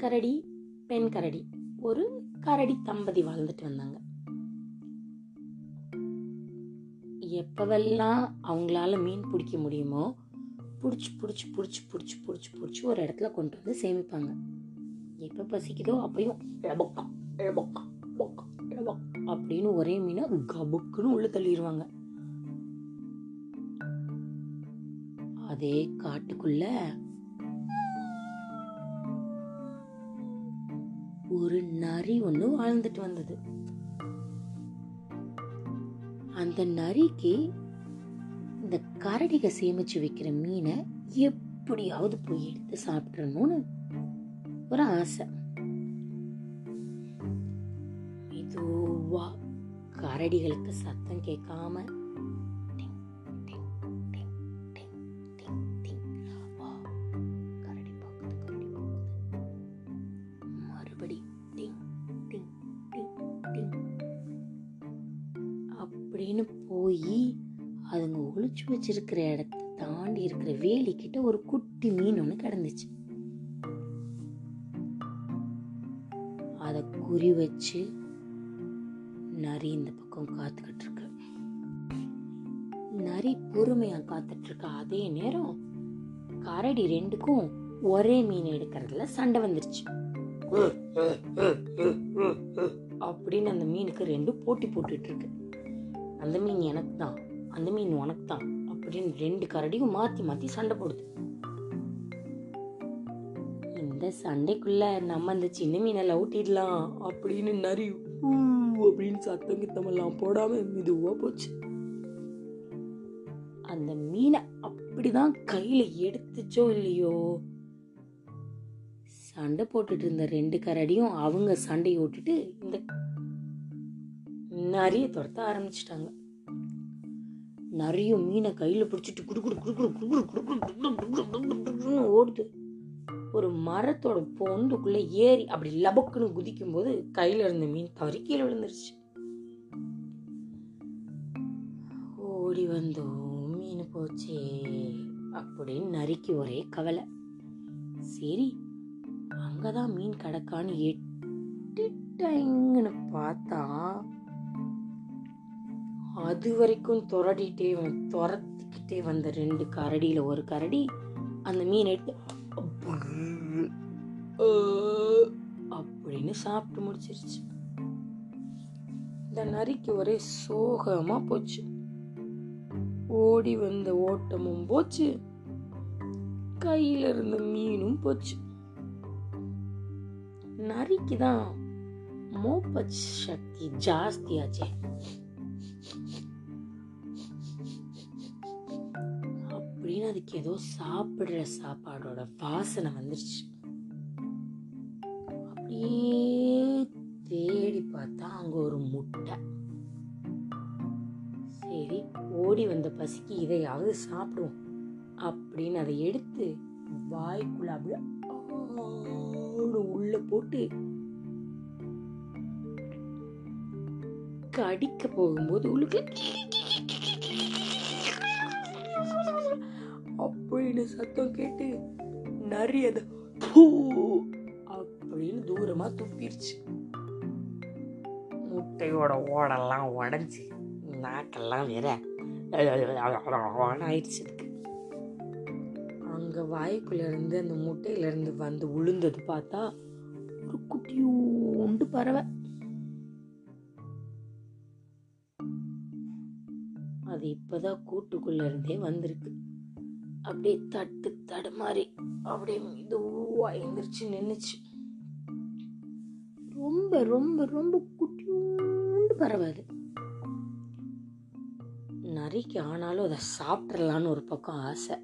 ஆண்கரடி பெண் கரடி, ஒரு கரடி தம்பதி வாழ்ந்துட்டு வந்தாங்க. எப்பவெல்லாம் அவங்களால மீன் பிடிக்க முடியுமோ பிடிச்சி ஒரு இடத்துல கொண்டு வந்து சேமிப்பாங்க. எப்போ பசிக்குதோ அப்பையும் அப்படின்னு ஒரே மீனை கபுக்குன்னு உள்ள தள்ளிடுவாங்க. அதே காட்டுக்குள்ள ஒரு நரி ஒண்ணு வாழ்ந்துட்டு வந்தது. அந்த நரிக்கு இந்த கரடிக சேமிச்சு வைக்கிற மீனை எப்படியாவது போய் எடுத்து சாப்பிடணும்னு ஒரு ஆசை. மெதுவா கரடிகளுக்கு சத்தம் கேட்காம அப்படின்னு போய் அதுங்க ஒளிச்சு வச்சிருக்கிற இடத்த தாண்டி இருக்கிற வேலி கிட்ட ஒரு குட்டி மீன் ஒண்ணு கிடந்துச்சு. அத குறி வச்சு நரி இந்த பக்கம் காத்துக்கிட்டு இருக்கு. நரி பொறுமையா காத்துட்டு இருக்க அதே நேரம் கரடி ரெண்டுக்கும் ஒரே மீன் எடுக்கிறதுல சண்டை வந்துருச்சு. அப்படின்னு அந்த மீனுக்கு ரெண்டும் போட்டி போட்டுட்டு இருக்கு. அந்த மீன் எனக்கு தான், அந்த மீன் உனக்கு தான் அப்படின்னு ரெண்டு கரடியும் மாத்தி மாத்தி சண்டை போடுது. இந்த சண்டைக்குள்ள நம்ம அந்த சின்ன மீனை லவுட்டிடலாம் அப்படின்னு நரி அப்படின்னு சத்தம் கித்தமெல்லாம் போடாம மெதுவா போச்சு. அந்த மீனை அப்படிதான் கையில எடுத்துச்சோ இல்லையோ, சண்டை போட்டுட்டு இருந்த ரெண்டு கரடியும் அவங்க சண்டையை ஓட்டிட்டு இந்த நரிய துரத்த ஆரம்பிச்சுட்டாங்க. நிறைய மீனை கையில பிடிச்சிட்டு குடுக்குன்னு ஓடுது. ஒரு மரத்தோட பொந்துக்குள்ள ஏறி அப்படி லபக்குன்னு குதிக்கும் போது கையில இருந்த மீன் தவறி கீழே விழுந்துருச்சு. ஓடி வந்தோம் மீன் போச்சே அப்படின்னு நரிக்கு ஒரே கவலை. சரி அங்கதான் மீன் கிடக்கான்னு எட்டுன்னு பார்த்தா அது வரைக்கும் துரத்திக்கிட்டே வந்த ரெண்டு கரடியில ஒரு கரடி அந்த மீன் எடுத்து அப்படின்னு சாப்பிட்டு முடிச்சிருச்சு. இந்த நரிக்கு ஒரே சோகமா போச்சு. ஓடி வந்த ஓட்டமும் போச்சு, கையில இருந்த மீனும் போச்சு. நரிக்குதான் மோப்ப சக்தி ஜாஸ்தியாச்சே, அதுக்கு ஏதோ சாப்பிடுற சாப்பாடோட வாசனை வந்துருச்சு. அப்படியே தேடி பார்த்தா அங்க ஒரு முட்டை. சரி ஓடி வந்த பசிக்கு இதையாவது சாப்பிடுவோம் அப்படின்னு அதை எடுத்து வாய்க்குள்ள அப்படியே உள்ள போட்டு கடிக்க போகும்போது உள்ளுக்கு அப்படின்னு சத்தம் கேட்டு நரி அது அப்படின்னு தூரமா துப்பிடுச்சு. முட்டையோட ஓடெல்லாம் உடைஞ்சு நாக்கெல்லாம் வேற ஆயிடுச்சு. அங்க வாய்க்குள்ள இருந்து அந்த முட்டையில இருந்து வந்து விழுந்தது பார்த்தா ஒரு குட்டியோண்டு பறவை. அது இப்பதான் கூட்டுக்குள்ள இருந்தே வந்திருக்கு. அப்படியே தட்டு தடுமாறி அப்படியே மெதுவா எழுந்திரிச்சு நின்னுச்சு. ரொம்ப ரொம்ப ரொம்ப குட்டியோண்டு பரவாது நரிக்கு. ஆனாலும் அதை சாப்பிடலான்னு ஒரு பக்கம் ஆசை.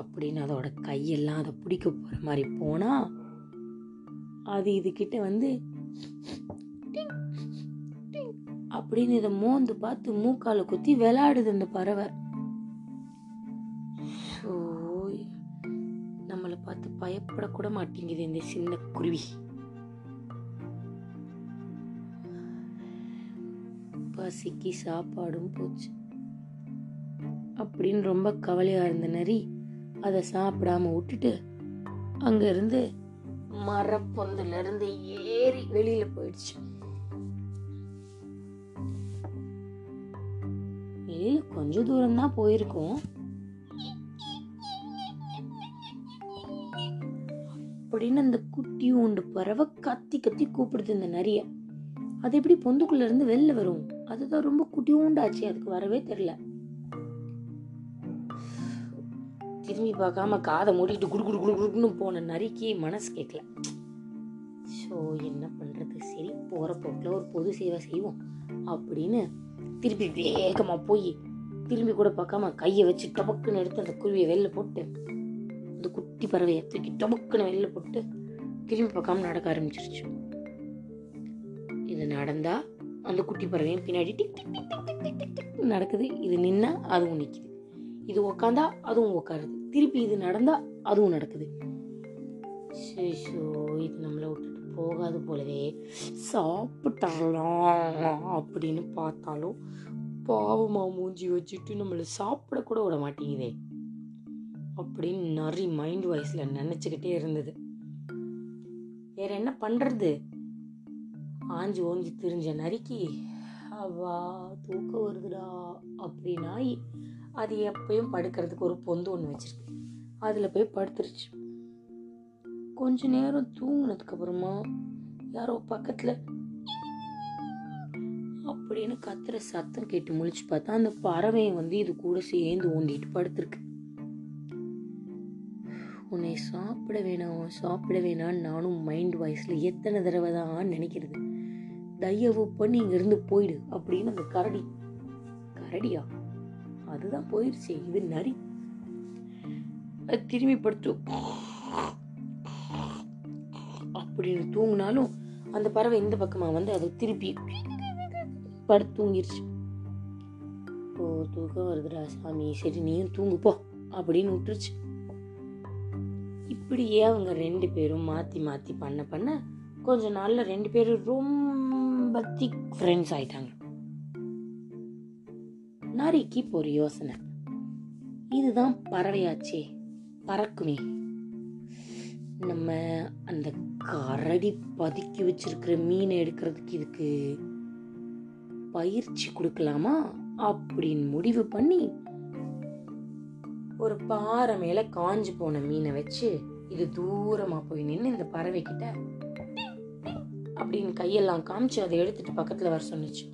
அப்படின்னு அதோட கையெல்லாம் அதை பிடிக்க போற மாதிரி போனா அது இது கிட்ட வந்து அப்படின்னு இதை மோந்து பார்த்து மூக்கால குத்தி விளையாடுது அந்த பறவை. நம்மளை பார்த்து பயப்படக்கூட மாட்டேங்குது இந்த சின்ன குருவி. பசிக்கு சாப்பாடும் போச்சு அப்படின்னு ரொம்ப கவலையா இருந்த நரி அதை சாப்பிடாம விட்டுட்டு அங்கிருந்து மரப்பொந்துல இருந்து ஏறி வெளியில போயிடுச்சு. வெளியில கொஞ்ச தூரம் தான் போயிருக்கும். அப்படின்னு அந்த குட்டி உண்டு பறவை கத்தி கத்தி கூப்பிடுது இந்த நரிய. அது எப்படி பொந்துக்குள்ள இருந்து வெளில வரும்? அதுதான் ரொம்ப குட்டி உண்டாச்சு, அதுக்கு வரவே தெரியல. திரும்பி பார்க்காம காதை மூடிட்டு குடு குடு குடு குடுன்னு போன நரிக்கு மனசு கேட்கல. ஸோ என்ன பண்றது, சரி போற போக்குல ஒரு பொது சேவை செய்வோம் அப்படின்னு திருப்பி வேகமா போய் திரும்பி கூட பார்க்காம கையை வச்சு டபக்குன்னு எடுத்து அந்த குருவியை வெளில போட்டு, அந்த குட்டி பறவையை தூக்கி டபக்குன்னு வெளில போட்டு திரும்பி பார்க்காம நடக்க ஆரம்பிச்சிருச்சு. இது நடந்தா அந்த குட்டி பறவையும் பின்னாடி டிக் டிக் டிக் டிக் டிக் டிக் நடக்குது. இது நின்னா அதுவும் நிக்குது. இது உக்காந்தா அதுவும் உக்காருது. திருப்பி இது நடந்தா அதுவும் நடக்குது. இது நம்மளை விட்டுட்டு போகாது போலவே, சாப்பிட்டலாம் அப்படின்னு பார்த்தாலும் பாவமா மூஞ்சி வச்சுட்டு நம்மளை சாப்பிட கூட விட மாட்டேங்குதே அப்படின்னு நிறைய மைண்ட் வாய்ஸ்ல நினைச்சுக்கிட்டே இருந்தது. வேற என்ன பண்றது? ஆஞ்சி ஓஞ்சி திரிஞ்ச நரிக்கி அவா தூக்கம் வருதுடா அப்படின்னா அது எப்பயும் படுக்கிறதுக்கு ஒரு பொந்து ஒன்று வச்சிருக்கு, அதில் போய் படுத்துருச்சு. கொஞ்ச நேரம் தூங்கினதுக்கப்புறமா யாரோ பக்கத்தில் அப்படின்னு கத்துற சத்தம் கேட்டு முழிச்சு பார்த்தா அந்த பறவையை இது கூட சேர்ந்து ஓண்டிட்டு படுத்துருக்கு. உன்னை சாப்பிட வேணாம் சாப்பிட வேணான்னு நானும் மைண்ட் வாய்ஸில் எத்தனை தடவை தான் நினைக்கிறது, தயவு பண்ணி இங்கேருந்து போயிடு அப்படின்னு அந்த கரடியா அதுதான் போயிடுச்சு. இது நரி திரும்பி படுத்து அப்படின்னு தூங்கினாலும் அந்த பறவை இந்த பக்கமா அது திருப்பி படுத்து தூங்கிருச்சு. ஓ தூக்கம் வருதுடா சாமி, சரி நீயும் தூங்குப்போ அப்படின்னு விட்டுருச்சு. இப்படியே அவங்க ரெண்டு பேரும் மாத்தி மாத்தி பண்ண பண்ண கொஞ்ச நாள்ல ரெண்டு பேரும் ரொம்ப திக் ஃப்ரெண்ட்ஸ் ஆயிட்டாங்க. நரிக்கு இப்போ ஒரு யோசனை, இதுதான் பறவையாச்சே பறக்குமே, நம்ம அந்த கரடி பதுக்கி வச்சிருக்கிற மீனை எடுக்கிறதுக்கு இதுக்கு பயிற்சி கொடுக்கலாமா அப்படின்னு முடிவு பண்ணி ஒரு பாறை மேல காஞ்சு போன மீனை வச்சு இது தூரமா போய் நின்று இந்த பறவை கிட்ட அப்படின்னு கையெல்லாம் காமிச்சு அதை எடுத்துட்டு பக்கத்துல வர சொன்னிச்சு.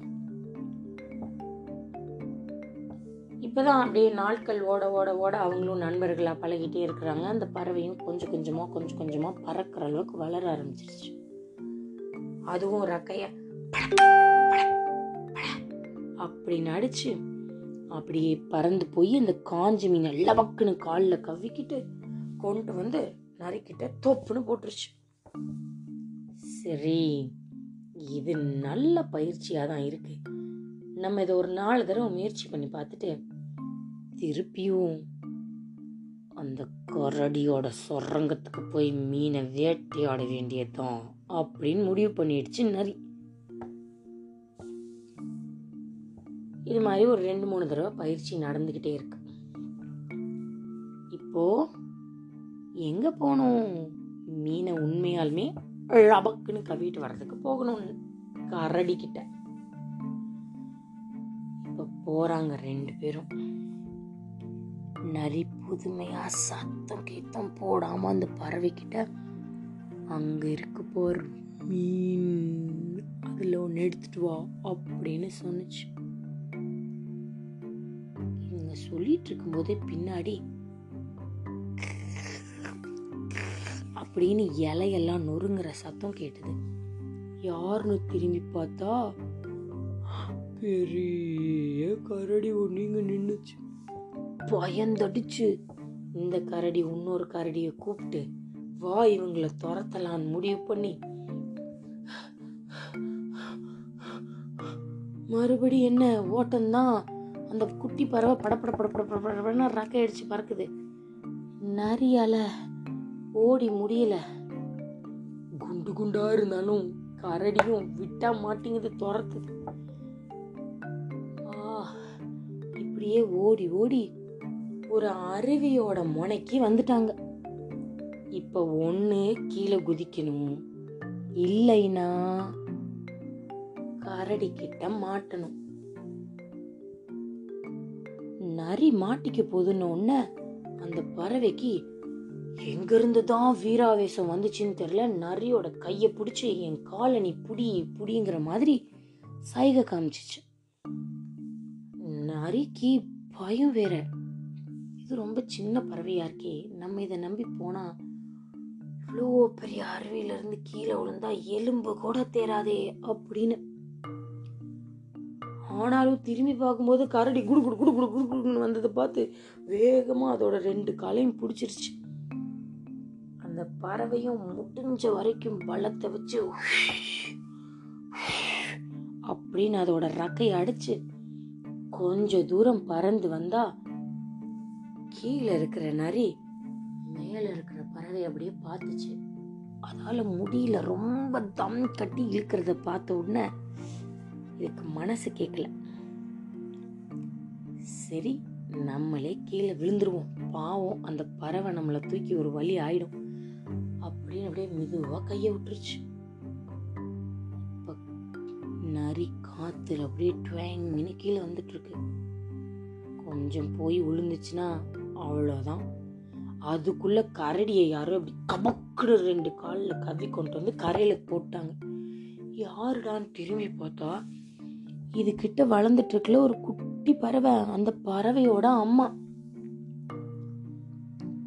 இப்போதான் அப்படியே நாட்கள் ஓட ஓட ஓட அவங்களும் நண்பர்களாக பழகிட்டே இருக்கிறாங்க. அந்த பறவையும் கொஞ்சம் கொஞ்சமாக பறக்கிற அளவுக்கு வளர ஆரம்பிச்சிருச்சு. அதுவும் ரக்கைய அப்படி நடிச்சு அப்படியே பறந்து போய் அந்த காஞ்சி மீன் எல்லா பக்குன்னு காலில் கவ்விக்கிட்டு கொண்டு வந்து நரிக்கிட்ட தொப்புன்னு போட்டுருச்சு. சரி இது நல்ல பயிற்சியாக தான் இருக்கு, நம்ம இதை ஒரு 4 தடவை முயற்சி பண்ணி பார்த்துட்டு திருப்பியும் அந்த கரடியோட சொரங்கத்துக்கு போய் மீனை வேட்டையாட வேண்டியதுதான் அப்படின்னு முடிவு பண்ணிடுச்சு நரி. இது மாதிரி ஒரு 2-3 தடவை பயிற்சி நடந்துகிட்டே இருக்கு. இப்போ எங்க போனோம்? மீனை உண்மையாலுமே லபக்குன்னு கவிட்டு வர்றதுக்கு போகணும் கரடி கிட்ட போறாங்க ரெண்டு பேரும். நரி புதுமையா சத்தம் கேட்டம் போடாம அந்த பறவை கிட்ட அங்க இருக்கு போற மீன் அதுல ஒண்ணு எடுத்துட்டு வா அப்படின்னு சொன்னிச்சு. இவங்க சொல்லிட்டு இருக்கும் போதே பின்னாடி அப்படின்னு இலையெல்லாம் நொறுங்குற சத்தம் கேட்டது. யாருன்னு திரும்பி பார்த்தா பெரிய கரடி ஒண்ணுங்க நின்னுச்சு. பயந்தடிச்சு இந்த கரடி இன்னொரு கரடியை கூப்பிட்டு வா இவங்களை துரத்தலான்னு முடிவு பண்ணி மறுபடி என்ன ஓட்டம்தான். அந்த குட்டி பறவை படப்பட படப்பட படப்படனா ரக்கை அடிச்சு பறக்குது. நரியால ஓடி முடியல. குண்டு குண்டா இருந்தாலும் கரடியும் விட்டா மாட்டேங்குது, துரத்துது. ஓடி ஓடி ஒரு அருவியோட முனைக்கு வந்துட்டாங்க. இப்போ ஒன்று கீழே குதிக்கணும், இல்லைனா கரடி கிட்ட மாட்டணும். நரி மாட்டிக்க போதுன்னு ஒண்ணு அந்த பறவைக்கு எங்கிருந்துதான் வீராவேசம் வந்துச்சுன்னு தெரியல. நரியோட கைய பிடிச்சு என் காலனி புடி புடிங்கிற மாதிரி சைகை காமிச்சிச்சு. நரிக்கு பயம் வேற, இது ரொம்ப சின்ன பறவையா இருக்கே, நம்ம இதை நம்பி போனா இவ்வளோ பெரிய அருவியில இருந்து கீழே விழுந்தா எலும்பு கூட தேராதே அப்படின்னு. ஆனாலும் திரும்பி பார்க்கும்போது கரடி குடு குடு குடு குடு குடு குடுன்னு வந்ததை பார்த்து வேகமா அதோட ரெண்டு காலையும் பிடிச்சிருச்சு. அந்த பறவையும் முடிஞ்ச வரைக்கும் பலத்தை வச்சு அப்படின்னு அதோட ரக்கையை அடிச்சு கொஞ்ச தூரம் பறந்து வந்தா கீழே இருக்கிற நரி மேல இருக்கிற பறவை அப்படியே பார்த்துச்சு. அதால முடியல, ரொம்ப தம் கட்டி இழுக்கிறத பார்த்த உடனே இதுக்கு மனசு கேட்கல. சரி, நம்மளே கீழே விழுந்துருவோம், பாவம் அந்த பறவை நம்மளை தூக்கி ஒரு வழி ஆயிடும் அப்படின்னு அப்படியே மெதுவா கைய விட்டுருச்சு. நரி காத்துல அப்படியே ட்வாங்கின்னு கீழே வந்துட்டு இருக்கு. கொஞ்சம் போய் விழுந்துச்சுன்னா அவ்வளோதான். அதுக்குள்ள கரடியை யாரும் அப்படி கபக்குற ரெண்டு காலில் கவி கொண்டு வந்து கரையில போட்டாங்க. யாருடான்னு திரும்பி பார்த்தா இது கிட்ட வளர்ந்துட்டு இருக்குல ஒரு குட்டி பறவை, அந்த பறவையோட அம்மா.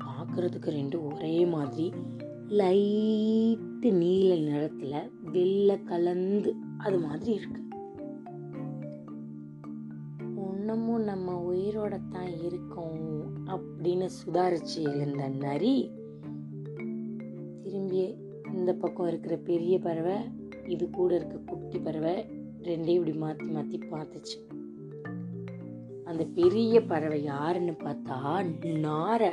பார்க்கறதுக்கு ரெண்டு ஒரே மாதிரி லைட்டு நீல நிறத்துல வெள்ளை கலந்து அது மாதிரி இருக்கு. ஒன்னமும் நம்ம உயிரோட தான் இருக்கோம் அப்படின்னு சுதாரிச்சு எழுந்த நரி திரும்பி இந்த பக்கம் இருக்கிற பெரிய பறவை, இது கூட இருக்க குட்டி பறவை, ரெண்டையும் இப்படி மாற்றி மாற்றி பார்த்துச்சு. அந்த பெரிய பறவை யாருன்னு பார்த்தா நாரை.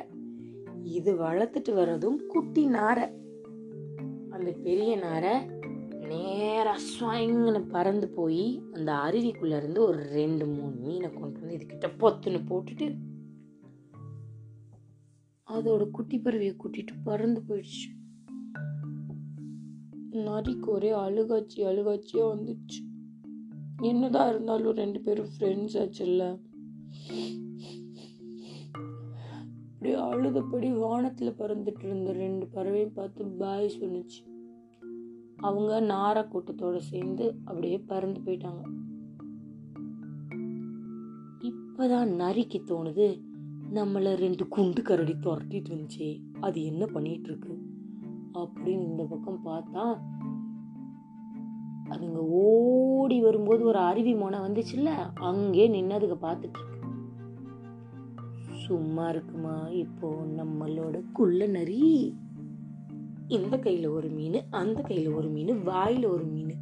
இது வளர்த்துட்டு வர்றதும் குட்டி நாரை. அந்த பெரிய நாரை நேரா சுவாங்கன்னு பறந்து போய் அந்த அருவிக்குள்ள இருந்து ஒரு 2-3 மீனை கொண்டு வந்து இதுக்கிட்ட பொத்துன்னு போட்டுட்டு அதோட குட்டி பறவையை கூட்டிட்டு பறந்து போயிடுச்சு. நரிக்கு ஒரே அழுகாட்சியா வந்துச்சு. என்னதான் இருந்தாலும் ரெண்டு பேரும் ஃப்ரெண்ட்ஸ் ஆச்சுல்ல. அப்படியே அழுதப்படி வானத்துல பறந்துட்டு இருந்த ரெண்டு பறவையும் பார்த்து பாய் சொன்னிச்சு. அவங்க நாரை கூட்டத்தோட சேர்ந்து அப்படியே பறந்து போயிட்டாங்க. இப்பதான் நரிக்கு தோணுது, நம்மள ரெண்டு குண்டு கரடி துரட்டிட்டு இருந்துச்சு, அது என்ன பண்ணிட்டு இருக்கு அப்படின்னு. இந்த பக்கம் பார்த்தா அதுங்க ஓடி வரும்போது ஒரு அருவி மோனை வந்துச்சுல்ல, அங்கே நின்னதுங்க பார்த்துட்டு இருக்கு. சும்மா இருக்குமா இப்போ நம்மளோட குள்ள நரி. இந்த கையில ஒரு மீன், அந்த கையில ஒரு மீன், வாயில ஒரு மீன்.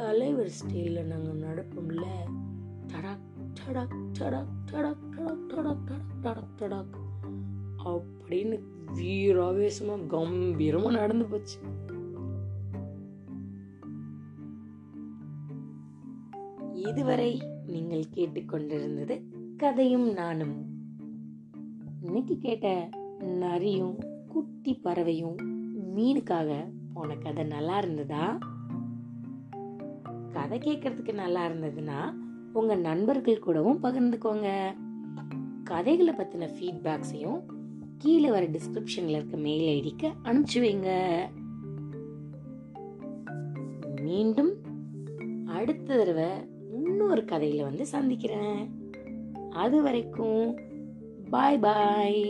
தலைவர் ஸ்டைல்ல நாங்க நடப்போம்ல, டடாக் டடாக் டடாக் டடாக் டடாக் டடாக் டடாக் டடாக் அப்படின்னு வீராவேசமா கம்பீரமா நடந்து போச்சு. இதுவரை நீங்கள் கேட்டுக்கொண்டிருந்தது கதையும் நானும். இன்னைக்கு கேட்ட நரியும் குட்டி பறவையும் மீனுக்காக போன கதை நல்லா இருந்ததா? கதை கேட்கறதுக்கு நல்லா இருந்ததுன்னா உங்க நண்பர்கள் கூடவும் பகிர்ந்துக்கோங்க. கதைகளை பத்தின ஃபீட்பேக்ஸையும் கீழே வர டிஸ்கிரிப்ஷன்ல இருக்க மெயில் ஐடிக்கு அனுப்பிச்சு வைங்க. மீண்டும் அடுத்த தடவை இன்னொரு கதையில வந்து சந்திக்கிறேன். அது வரைக்கும் பாய் பாய்.